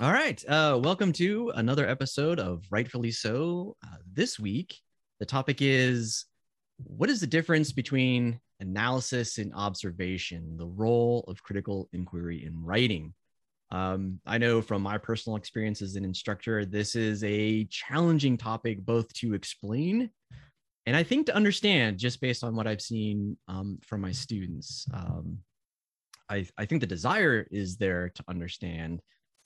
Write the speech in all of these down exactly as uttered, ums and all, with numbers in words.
All right. Uh, welcome to another episode of Rightfully So. Uh, this week, the topic is, what is the difference between analysis and observation, the role of critical inquiry in writing? Um, I know from my personal experience as an instructor, this is a challenging topic both to explain and I think to understand, just based on what I've seen um, from my students. Um, I, I think the desire is there to understand.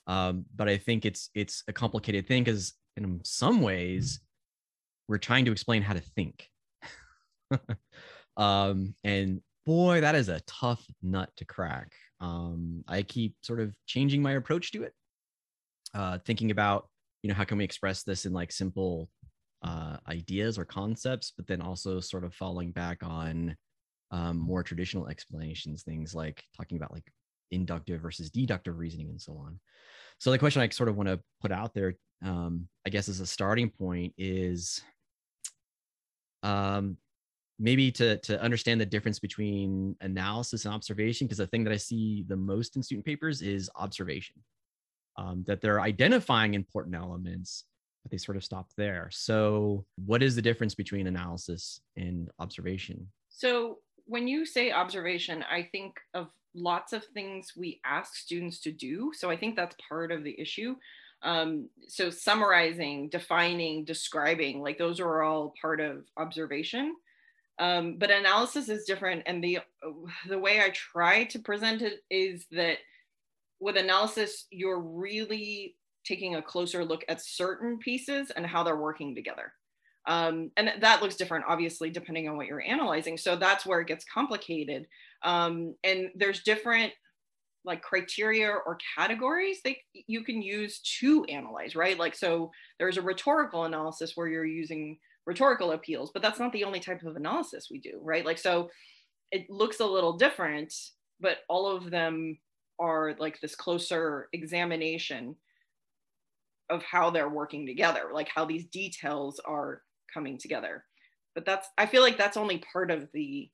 Um, but I think it's it's a complicated thing because in some ways we're trying to explain how to think. um, and boy, that is a tough nut to crack. Um, I keep sort of changing my approach to it, uh, thinking about, you know, how can we express this in like simple uh, ideas or concepts, but then also sort of falling back on um, more traditional explanations, things like talking about like inductive versus deductive reasoning and so on. So the question I sort of want to put out there, um, I guess as a starting point is um, maybe to, to understand the difference between analysis and observation, because the thing that I see the most in student papers is observation, um, that they're identifying important elements, but they sort of stop there. So what is the difference between analysis and observation? So when you say observation, I think of lots of things we ask students to do. So I think that's part of the issue. Um, so summarizing, defining, describing, like those are all part of observation. Um, but analysis is different. And the, the way I try to present it is that with analysis, you're really taking a closer look at certain pieces and how they're working together. Um, and that looks different, obviously, depending on what you're analyzing. So that's where it gets complicated. Um, and there's different like criteria or categories that you can use to analyze, right? Like, so there's a rhetorical analysis where you're using rhetorical appeals, but that's not the only type of analysis we do, right? Like, so it looks a little different, but all of them are like this closer examination of how they're working together, like how these details are coming together. But that's, I feel like that's only part of the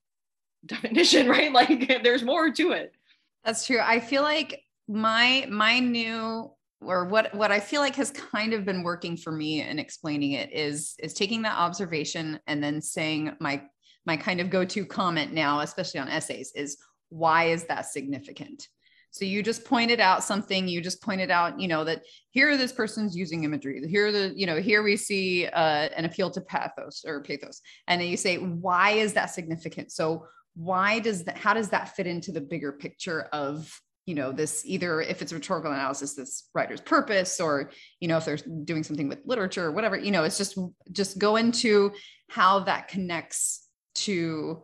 definition, right? Like there's more to it. That's true. I feel like my, my new, or what, what I feel like has kind of been working for me in explaining it is, is taking that observation and then saying my, my kind of go-to comment now, especially on essays, is why is that significant? So you just pointed out something, you just pointed out, you know, that here this person's using imagery, here, the, you know, here we see uh, an appeal to pathos or pathos. And then you say, why is that significant? So why does that, how does that fit into the bigger picture of, you know, this, either if it's rhetorical analysis, this writer's purpose, or, you know, if they're doing something with literature or whatever, you know, it's just, just go into how that connects to,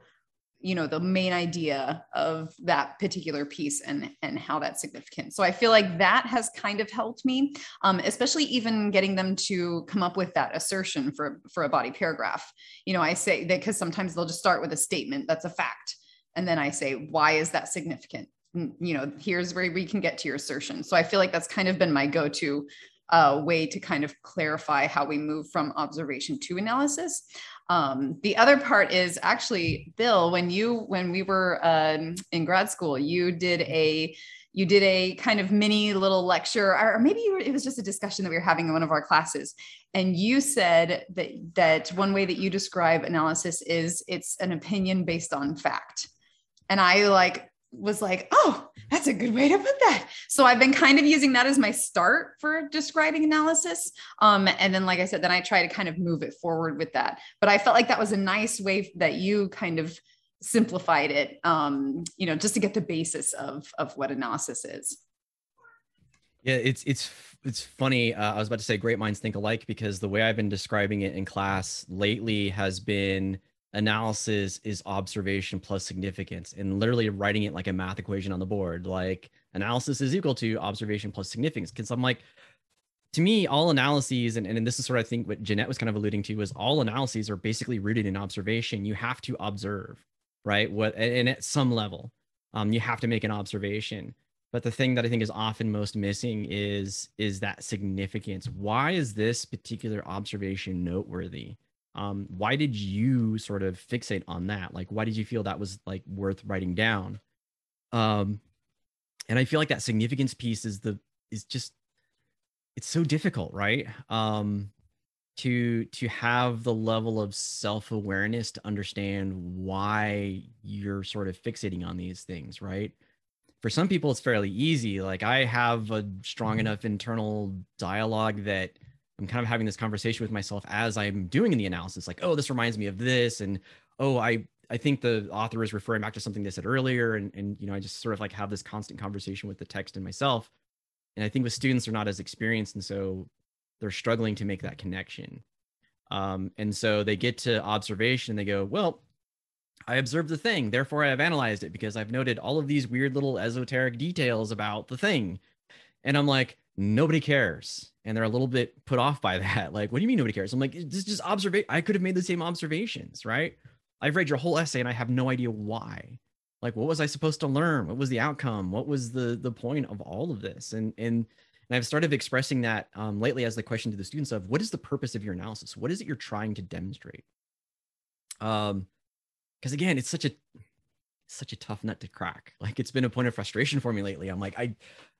you know, the main idea of that particular piece and, and how that's significant. So I feel like that has kind of helped me, um, especially even getting them to come up with that assertion for, for a body paragraph. You know, I say that because sometimes they'll just start with a statement that's a fact. And then I say, why is that significant? You know, here's where we can get to your assertion. So I feel like that's kind of been my go-to uh, way to kind of clarify how we move from observation to analysis. Um, the other part is actually, Bill, when you, when we were, um, in grad school, you did a, you did a kind of mini little lecture, or maybe you were, it was just a discussion that we were having in one of our classes. And you said that, that one way that you describe analysis is it's an opinion based on fact. And I like, was like, oh, that's a good way to put that. So I've been kind of using that as my start for describing analysis. Um, and then, like I said, then I try to kind of move it forward with that. But I felt like that was a nice way that you kind of simplified it, um, you know, just to get the basis of, of what analysis is. Yeah, it's, it's, it's funny. Uh, I was about to say great minds think alike, because the way I've been describing it in class lately has been analysis is observation plus significance, and literally writing it like a math equation on the board, like analysis is equal to observation plus significance. Because I'm like, to me, all analyses, and, and this is sort of, I think what Jeanette was kind of alluding to, was all analyses are basically rooted in observation. You have to observe, right? What, and at some level, um, you have to make an observation. But the thing that I think is often most missing is, is that significance. Why is this particular observation noteworthy? Um, why did you sort of fixate on that? Like, why did you feel that was like worth writing down? Um, and I feel like that significance piece is the, is just, it's so difficult, right? Um, to to have the level of self-awareness to understand why you're sort of fixating on these things, right? For some people, it's fairly easy. Like, I have a strong enough internal dialogue that I'm kind of having this conversation with myself as I'm doing the analysis, like, oh, this reminds me of this. And, oh, I, I think the author is referring back to something they said earlier. And, and, you know, I just sort of like have this constant conversation with the text and myself. And I think with students, they're not as experienced. And so they're struggling to make that connection. Um, and so they get to observation and they go, well, I observed the thing, therefore I have analyzed it because I've noted all of these weird little esoteric details about the thing. And I'm like, nobody cares. And they're a little bit put off by that. Like, what do you mean nobody cares? I'm like, this is just observation. I could have made the same observations, right? I've read your whole essay and I have no idea why. Like, what was I supposed to learn? What was the outcome? What was the the point of all of this? And and, and I've started expressing that um, lately as the question to the students of, what is the purpose of your analysis? What is it you're trying to demonstrate? Um, Because again, it's such a such a tough nut to crack. Like, it's been a point of frustration for me lately. I'm like, I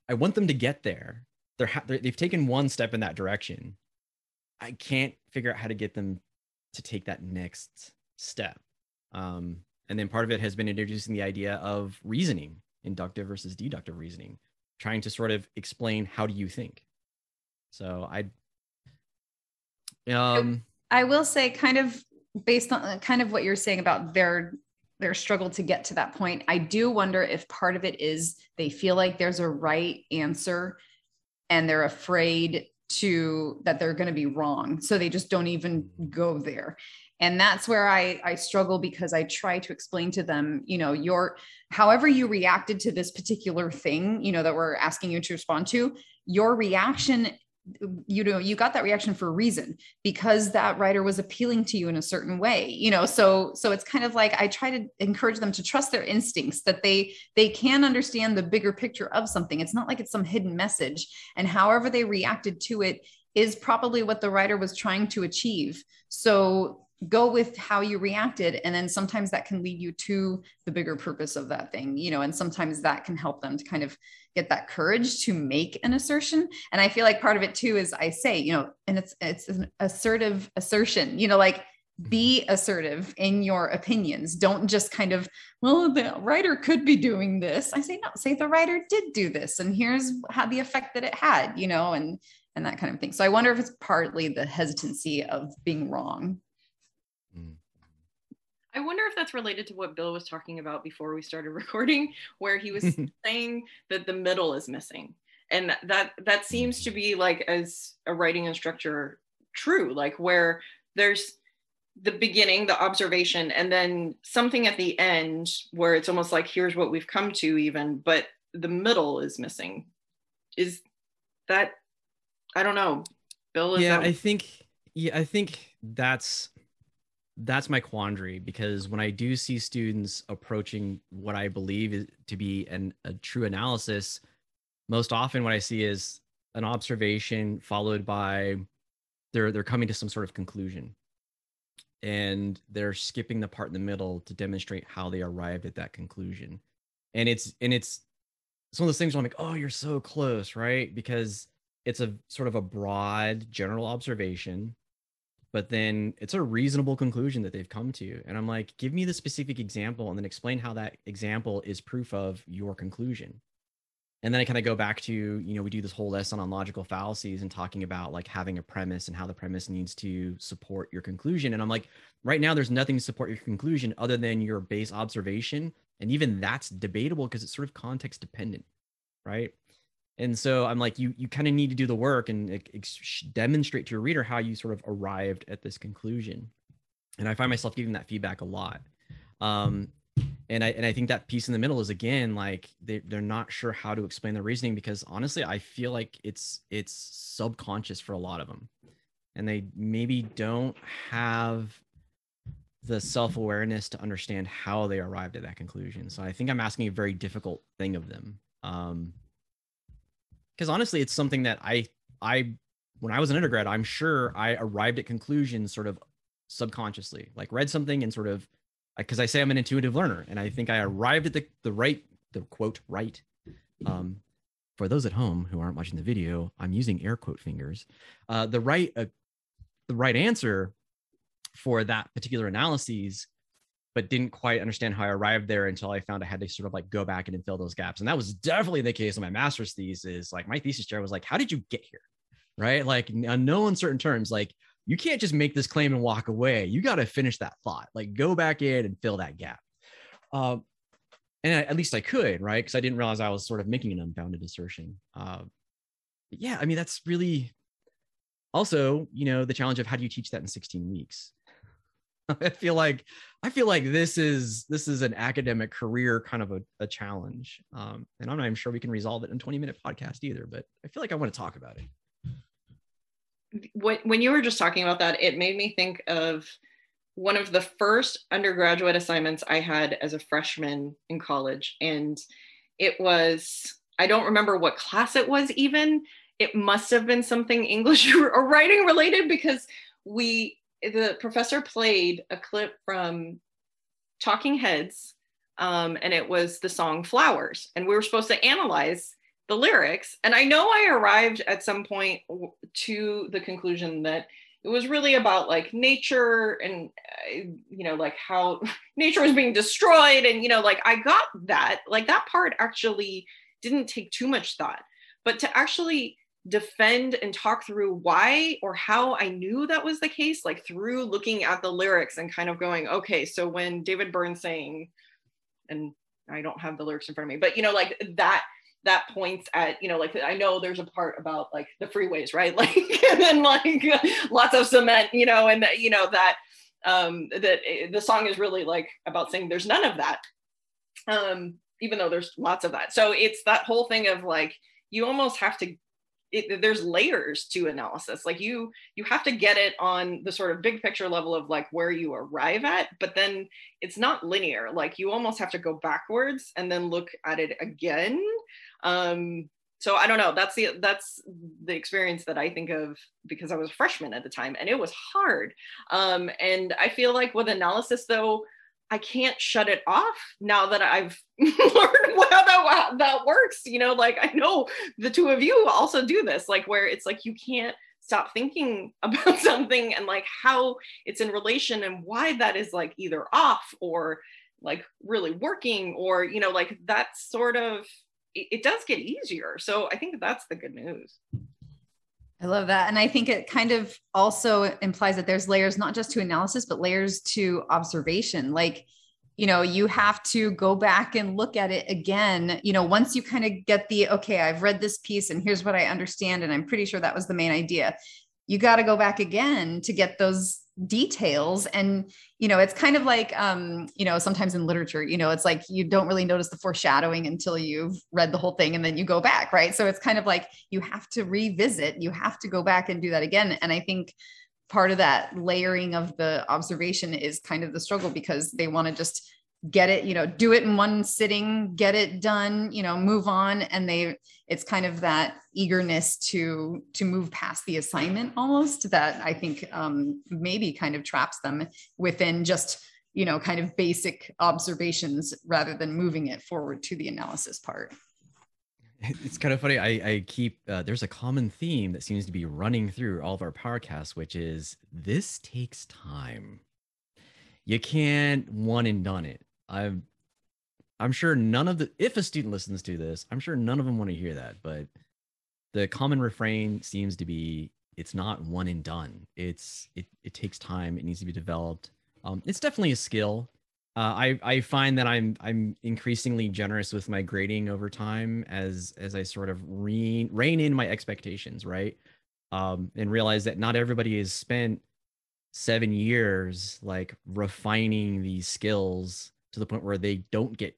I want them to get there. They're, ha- they're they've taken one step in that direction. I can't figure out how to get them to take that next step. Um, and then part of it has been introducing the idea of reasoning, inductive versus deductive reasoning, trying to sort of explain, how do you think? So I um I will say, kind of based on kind of what you're saying about their their struggle to get to that point, I do wonder if part of it is they feel like there's a right answer and they're afraid to that they're going to be wrong. So they just don't even go there. And that's where I, I struggle, because I try to explain to them, you know, your, however you reacted to this particular thing, you know, that we're asking you to respond to, your reaction, you know, you got that reaction for a reason, because that writer was appealing to you in a certain way, you know? So, so it's kind of like, I try to encourage them to trust their instincts, that they, they can understand the bigger picture of something. It's not like it's some hidden message, and however they reacted to it is probably what the writer was trying to achieve. So go with how you reacted. And then sometimes that can lead you to the bigger purpose of that thing, you know, and sometimes that can help them to kind of get that courage to make an assertion. And I feel like part of it too is, I say, you know, and it's, it's an assertive assertion, you know, like, be assertive in your opinions. Don't just kind of, well, the writer could be doing this. I say, no, say the writer did do this, and here's how the effect that it had, you know, and, and that kind of thing. So I wonder if it's partly the hesitancy of being wrong. I wonder if that's related to what Bill was talking about before we started recording, where he was saying that the middle is missing. And that that seems to be, like, as a writing instructor, true, like, where there's the beginning, the observation, and then something at the end where it's almost like, here's what we've come to, even, but the middle is missing. Is that, I don't know, Bill? Is yeah, that- I think, yeah, I think that's, that's my quandary, because when I do see students approaching what I believe is to be an, a true analysis, most often what I see is an observation followed by they're, they're coming to some sort of conclusion, and they're skipping the part in the middle to demonstrate how they arrived at that conclusion. And it's, and it's, it's one of those things where I'm like, oh, you're so close, right? Because it's a sort of a broad general observation, but then it's a reasonable conclusion that they've come to. And I'm like, give me the specific example and then explain how that example is proof of your conclusion. And then I kind of go back to, you know, we do this whole lesson on logical fallacies and talking about, like, having a premise and how the premise needs to support your conclusion. And I'm like, right now, there's nothing to support your conclusion other than your base observation. And even that's debatable because it's sort of context dependent, right? And so I'm like, you you kind of need to do the work and ex- demonstrate to your reader how you sort of arrived at this conclusion. And I find myself giving that feedback a lot. Um, and I and I think that piece in the middle is, again, like, they, they're not sure how to explain their reasoning, because honestly, I feel like it's it's subconscious for a lot of them. And they maybe don't have the self-awareness to understand how they arrived at that conclusion. So I think I'm asking a very difficult thing of them. Um, Because honestly, it's something that I, I, when I was an undergrad, I'm sure I arrived at conclusions sort of subconsciously, like, read something and sort of, because I say I'm an intuitive learner, and I think I arrived at the the right, the quote right, um, for those at home who aren't watching the video, I'm using air quote fingers. Uh, the right uh, the right answer for that particular analysis, but didn't quite understand how I arrived there until I found I had to sort of like go back and fill those gaps. And that was definitely the case in my master's thesis. Like my thesis chair was like, how did you get here? Right? Like on no uncertain terms, like you can't just make this claim and walk away. You got to finish that thought, like go back in and fill that gap. Uh, and I, at least I could, right? Because I didn't realize I was sort of making an unfounded assertion. Uh, but yeah, I mean, that's really also, you know, the challenge of how do you teach that in sixteen weeks? I feel like I feel like this is this is an academic career kind of a, a challenge, um, and I'm not even sure we can resolve it in a twenty minute podcast either. But I feel like I want to talk about it. What, when you were just talking about that, it made me think of one of the first undergraduate assignments I had as a freshman in college, and it was, I don't remember what class it was even. It must have been something English or writing related, because we. The professor played a clip from Talking Heads, um, and it was the song Flowers. And we were supposed to analyze the lyrics. And I know I arrived at some point to the conclusion that it was really about like nature and, uh, you know, like how nature was being destroyed. And, you know, like I got that, like that part actually didn't take too much thought, but to actually defend and talk through why or how I knew that was the case, like through looking at the lyrics and kind of going, okay, so when David Byrne's saying, and I don't have the lyrics in front of me, but you know, like that, that points at, you know, like, I know there's a part about like the freeways, right? Like, and then like lots of cement, you know, and that, you know, that, um, that the song is really like about saying there's none of that, um, even though there's lots of that. So it's that whole thing of like, you almost have to It, there's layers to analysis. Like you, you have to get it on the sort of big picture level of like where you arrive at, but then it's not linear. Like you almost have to go backwards and then look at it again. Um, so I don't know, that's the, that's the experience that I think of because I was a freshman at the time and it was hard. Um, and I feel like with analysis though, I can't shut it off now that I've learned how that, how that works. You know, like I know the two of you also do this, like where it's like, you can't stop thinking about something and like how it's in relation and why that is like either off or like really working or, you know, like that sort of, it, it does get easier. So I think that's the good news. I love that. And I think it kind of also implies that there's layers, not just to analysis, but layers to observation. Like, you know, you have to go back and look at it again. You know, once you kind of get the, okay, I've read this piece and here's what I understand. And I'm pretty sure that was the main idea. You got to go back again to get those details. And, you know, it's kind of like, um, you know, sometimes in literature, you know, it's like, you don't really notice the foreshadowing until you've read the whole thing and then you go back. Right. So it's kind of like, you have to revisit, you have to go back and do that again. And I think part of that layering of the observation is kind of the struggle because they want to just get it, you know, do it in one sitting, get it done, you know, move on. And they, it's kind of that eagerness to, to move past the assignment almost that I think um, maybe kind of traps them within just, you know, kind of basic observations rather than moving it forward to the analysis part. It's kind of funny. I, I keep, uh, there's a common theme that seems to be running through all of our podcasts, which is this takes time. You can't one and done it. I'm, I'm sure none of the, if a student listens to this, I'm sure none of them want to hear that, but the common refrain seems to be, it's not one and done. It's, it, it takes time. It needs to be developed. Um, it's definitely a skill. Uh, I, I find that I'm, I'm increasingly generous with my grading over time as, as I sort of rein, rein in my expectations. Right. Um, and realize that not everybody is spent seven years like refining these skills to the point where they don't get,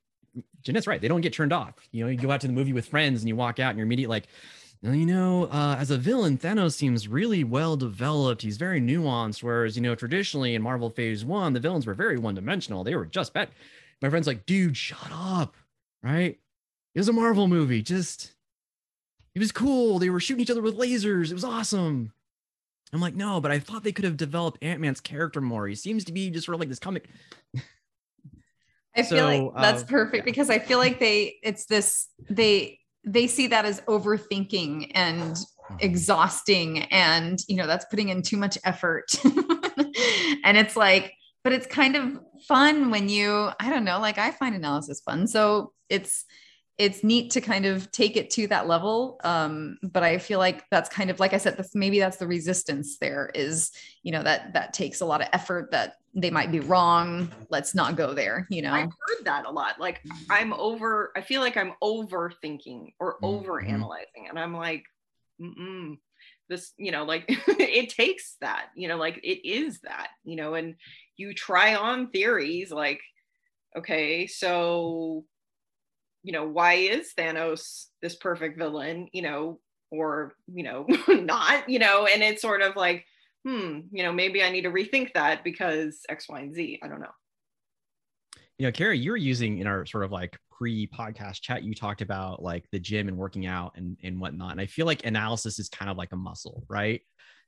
Jeanette's right, they don't get turned off. You know, you go out to the movie with friends and you walk out and you're immediately like, well, you know, uh, as a villain, Thanos seems really well developed. He's very nuanced. Whereas, you know, traditionally in Marvel Phase One, the villains were very one dimensional. They were just bad. My friend's like, dude, shut up. Right? It was a Marvel movie. Just, it was cool. They were shooting each other with lasers. It was awesome. I'm like, no, but I thought they could have developed Ant-Man's character more. He seems to be just sort of like this comic. I feel so, like that's uh, perfect yeah. Because I feel like they, it's this, they they see that as overthinking and exhausting. And, you know, that's putting in too much effort. And it's like, but it's kind of fun when you, I don't know, like I find analysis fun. So it's, it's neat to kind of take it to that level. Um, but I feel like that's kind of, like I said, that's, maybe that's the resistance there is, you know, that, that takes a lot of effort, that they might be wrong. Let's not go there. You know, I've heard that a lot. Like I'm over, I feel like I'm overthinking or over analyzing. And I'm like, mm-mm, this, you know, like it takes that, you know, like it is that, you know, and you try on theories like, okay, so, you know, why is Thanos this perfect villain, you know, or, you know, not, you know, and it's sort of like, hmm, you know, maybe I need to rethink that because X, Y, and Z, I don't know. You know, Carrie, you were using in our sort of like pre-podcast chat, you talked about like the gym and working out and, and whatnot. And I feel like analysis is kind of like a muscle, right?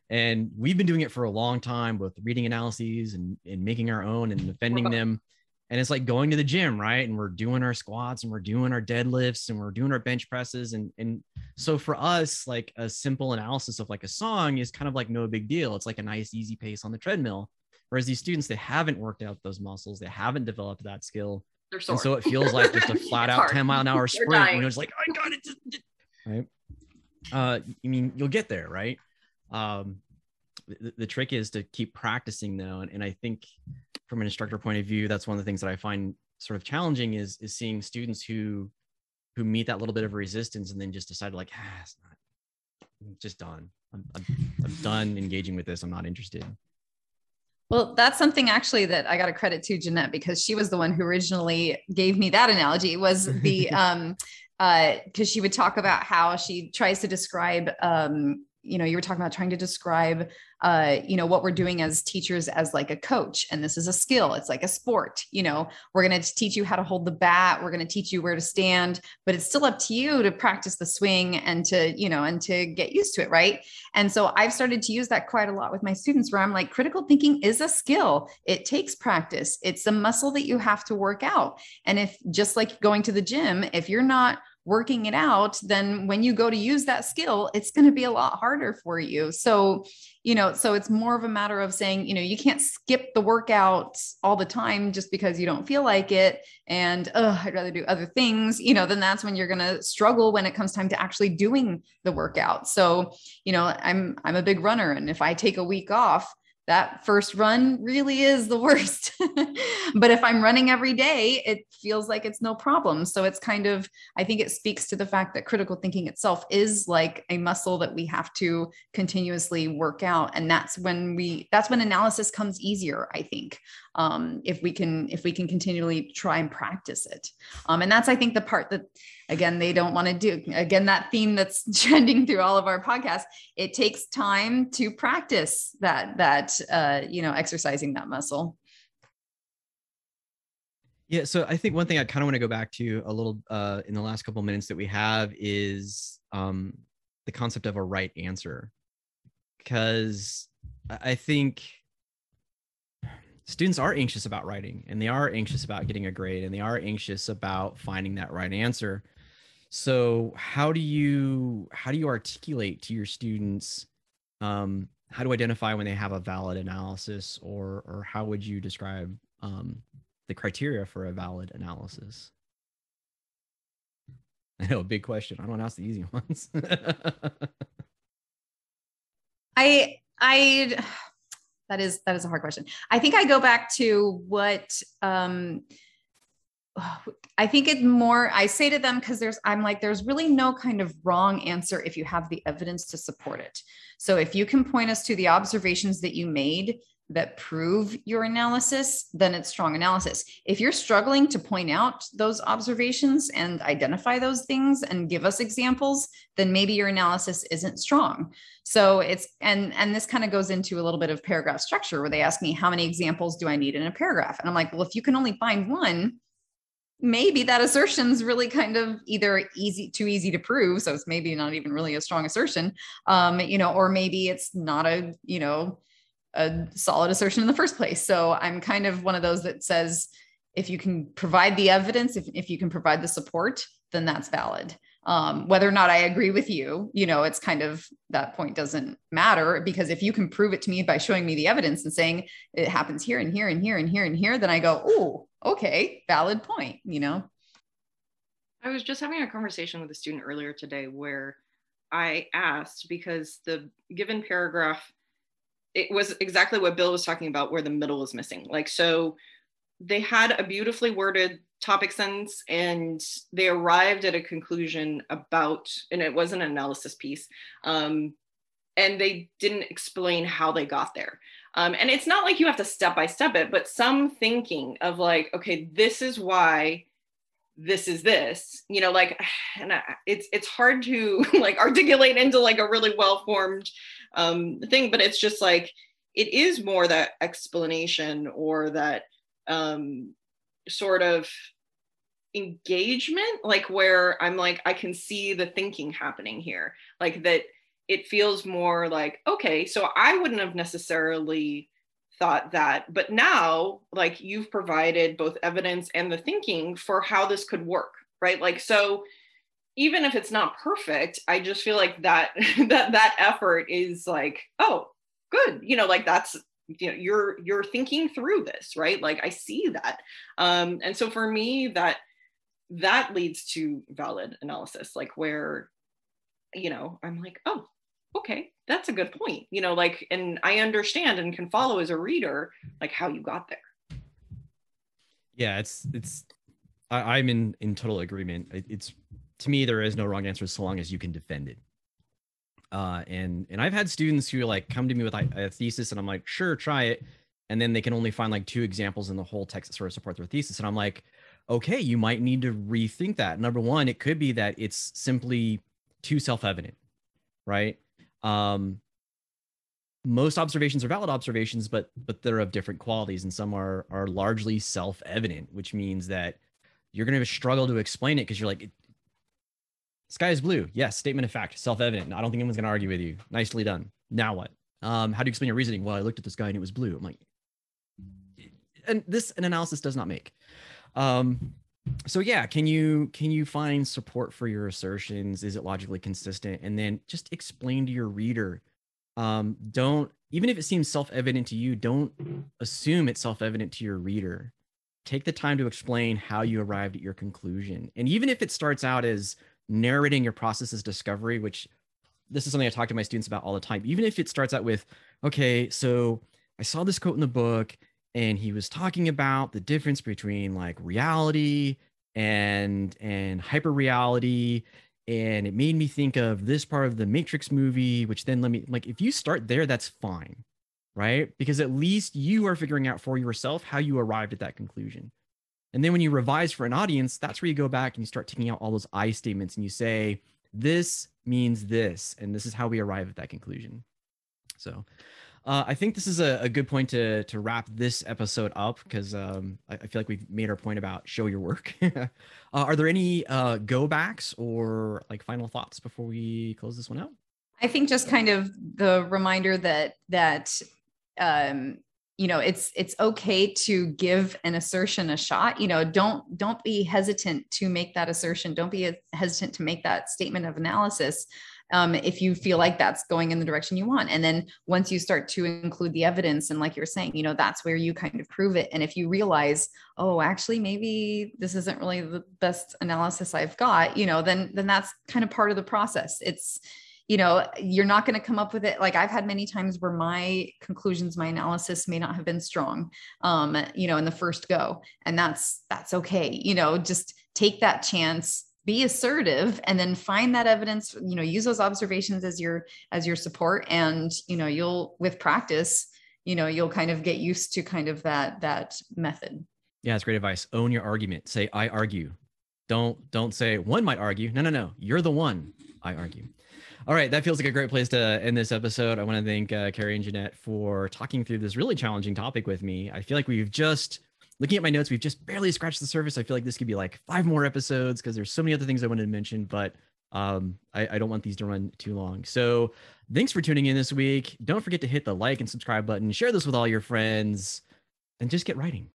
And we've been doing it for a long time with reading analyses and, and making our own and defending them. And it's like going to the gym, right? And we're doing our squats and we're doing our deadlifts and we're doing our bench presses. And, and so for us, like a simple analysis of like a song is kind of like no big deal. It's like a nice, easy pace on the treadmill. Whereas these students, they haven't worked out those muscles. They haven't developed that skill. They're sore. And so it feels like just a flat out hard. ten mile an hour sprint. And it's like, I got it. Right. Uh, I mean, you'll get there, right? Um, the, the trick is to keep practicing though. And, and I think from an instructor point of view, that's one of the things that I find sort of challenging is, is seeing students who, who meet that little bit of resistance and then just decide like, ah, it's not, I'm just done. I'm, I'm, I'm done engaging with this. I'm not interested. Well, that's something actually that I got to credit to Jeanette, because she was the one who originally gave me that analogy, was the, um, uh, cause she would talk about how she tries to describe, um, you know, you were talking about trying to describe, uh, you know, what we're doing as teachers as like a coach. And this is a skill. It's like a sport, you know, we're going to teach you how to hold the bat. We're going to teach you where to stand, but it's still up to you to practice the swing and to, you know, and to get used to it. Right. And so I've started to use that quite a lot with my students, where I'm like, critical thinking is a skill. It takes practice. It's a muscle that you have to work out. And if, just like going to the gym, if you're not working it out, then when you go to use that skill, it's going to be a lot harder for you. So, you know, so it's more of a matter of saying, you know, you can't skip the workouts all the time just because you don't feel like it. And, oh, I'd rather do other things, you know, then that's when you're going to struggle when it comes time to actually doing the workout. So, you know, I'm, I'm a big runner. And if I take a week off, that first run really is the worst, but if I'm running every day, it feels like it's no problem. So it's kind of, I think it speaks to the fact that critical thinking itself is like a muscle that we have to continuously work out. And that's when we, that's when analysis comes easier, I think. Um, if we can, if we can continually try and practice it. Um, and that's, I think, the part that, again, they don't want to do. Again, that theme that's trending through all of our podcasts, it takes time to practice that, that, uh, you know, exercising that muscle. Yeah. So I think one thing I kind of want to go back to a little, uh, in the last couple of minutes that we have is, um, the concept of a right answer, because I think students are anxious about writing, and they are anxious about getting a grade, and they are anxious about finding that right answer. So how do you, how do you articulate to your students, um, how to identify when they have a valid analysis, or, or how would you describe, um, the criteria for a valid analysis? I know, big question. I don't ask the easy ones. I, I, That is, that is a hard question. I think I go back to what, um, I think it more, I say to them, cause there's, I'm like, there's really no kind of wrong answer if you have the evidence to support it. So if you can point us to the observations that you made that prove your analysis, then it's strong analysis. If you're struggling to point out those observations and identify those things and give us examples, then maybe your analysis isn't strong. So it's, and, and this kind of goes into a little bit of paragraph structure, where they ask me, how many examples do I need in a paragraph? And I'm like, well, if you can only find one, maybe that assertion's really kind of either easy, too easy to prove. So it's maybe not even really a strong assertion, um, you know, or maybe it's not a, you know, a solid assertion in the first place. So I'm kind of one of those that says, if you can provide the evidence, if, if you can provide the support, then that's valid. Um, whether or not I agree with you, you know, it's kind of, that point doesn't matter, because if you can prove it to me by showing me the evidence and saying it happens here and here and here and here and here, then I go, oh, okay, valid point, you know? I was just having a conversation with a student earlier today where I asked, because the given paragraph, it was exactly what Bill was talking about, where the middle was missing. Like, so they had a beautifully worded topic sentence and they arrived at a conclusion about, and it was an analysis piece, um, and they didn't explain how they got there. Um, and it's not like you have to step by step it, but some thinking of like, okay, this is why this is this, you know, like, and I, it's, it's hard to like articulate into like a really well-formed um, thing, but it's just like, it is more that explanation or that um, sort of engagement, like where I'm like, I can see the thinking happening here, like that it feels more like, okay, so I wouldn't have necessarily thought that, but now like you've provided both evidence and the thinking for how this could work, right? Like, so even if it's not perfect, I just feel like that, that, that effort is like, oh, good. You know, like that's, you know, you're, you're thinking through this, right? Like I see that. Um, and so for me, that, that leads to valid analysis, like where, you know, I'm like, oh, okay, that's a good point, you know, like, and I understand and can follow as a reader, like how you got there. Yeah, it's, it's, I, I'm in, in total agreement. It, it's, to me, there is no wrong answer so long as you can defend it. Uh, and, and I've had students who like come to me with like, a thesis and I'm like, sure, try it. And then they can only find like two examples in the whole text that sort of support their thesis. And I'm like, okay, you might need to rethink that. Number one, it could be that it's simply too self-evident, right? Um, most observations are valid observations, but but they're of different qualities, and some are are largely self-evident, which means that you're going to struggle to explain it because you're like, sky is blue. Yes, statement of fact, self-evident. I don't think anyone's going to argue with you. Nicely done. Now what? Um, how do you explain your reasoning? Well, I looked at the sky and it was blue. I'm like, and this an analysis does not make. Um, so yeah, can you can you find support for your assertions? Is it logically consistent? And then just explain to your reader. Um, don't, even if it seems self-evident to you, don't assume it's self-evident to your reader. Take the time to explain how you arrived at your conclusion. And even if it starts out as narrating your process as discovery, which this is something I talk to my students about all the time. Even if it starts out with, okay, so I saw this quote in the book, and he was talking about the difference between like reality and and hyperreality, and it made me think of this part of the Matrix movie, which then let me, like, if you start there, that's fine, right? Because at least you are figuring out for yourself how you arrived at that conclusion. And then when you revise for an audience, that's where you go back and you start taking out all those I statements and you say, this means this, and this is how we arrive at that conclusion. So Uh, I think this is a, a good point to to wrap this episode up, because um, I, I feel like we've made our point about show your work. uh, are there any uh, go backs or like final thoughts before we close this one out? I think just kind of the reminder that that um, you know, it's it's okay to give an assertion a shot. You know, don't don't be hesitant to make that assertion. Don't be hesitant to make that statement of analysis. Um, if you feel like that's going in the direction you want. And then once you start to include the evidence, and like you're saying, you know, that's where you kind of prove it. And if you realize, oh, actually, maybe this isn't really the best analysis I've got, you know, then, then that's kind of part of the process. It's, you know, you're not going to come up with it. Like I've had many times where my conclusions, my analysis may not have been strong, um, you know, in the first go, and that's, that's okay. You know, just take that chance, be assertive, and then find that evidence, you know, use those observations as your, as your support. And, you know, you'll, with practice, you know, you'll kind of get used to kind of that, that method. Yeah. That's great advice. Own your argument. Say, I argue. Don't, don't say one might argue. No, no, no. You're the one. I argue. All right. That feels like a great place to end this episode. I want to thank uh, Carrie and Jeanette for talking through this really challenging topic with me. I feel like we've just Looking at my notes, we've just barely scratched the surface. I feel like this could be like five more episodes because there's so many other things I wanted to mention, but um, I, I don't want these to run too long. So thanks for tuning in this week. Don't forget to hit the like and subscribe button. Share this with all your friends and just get writing.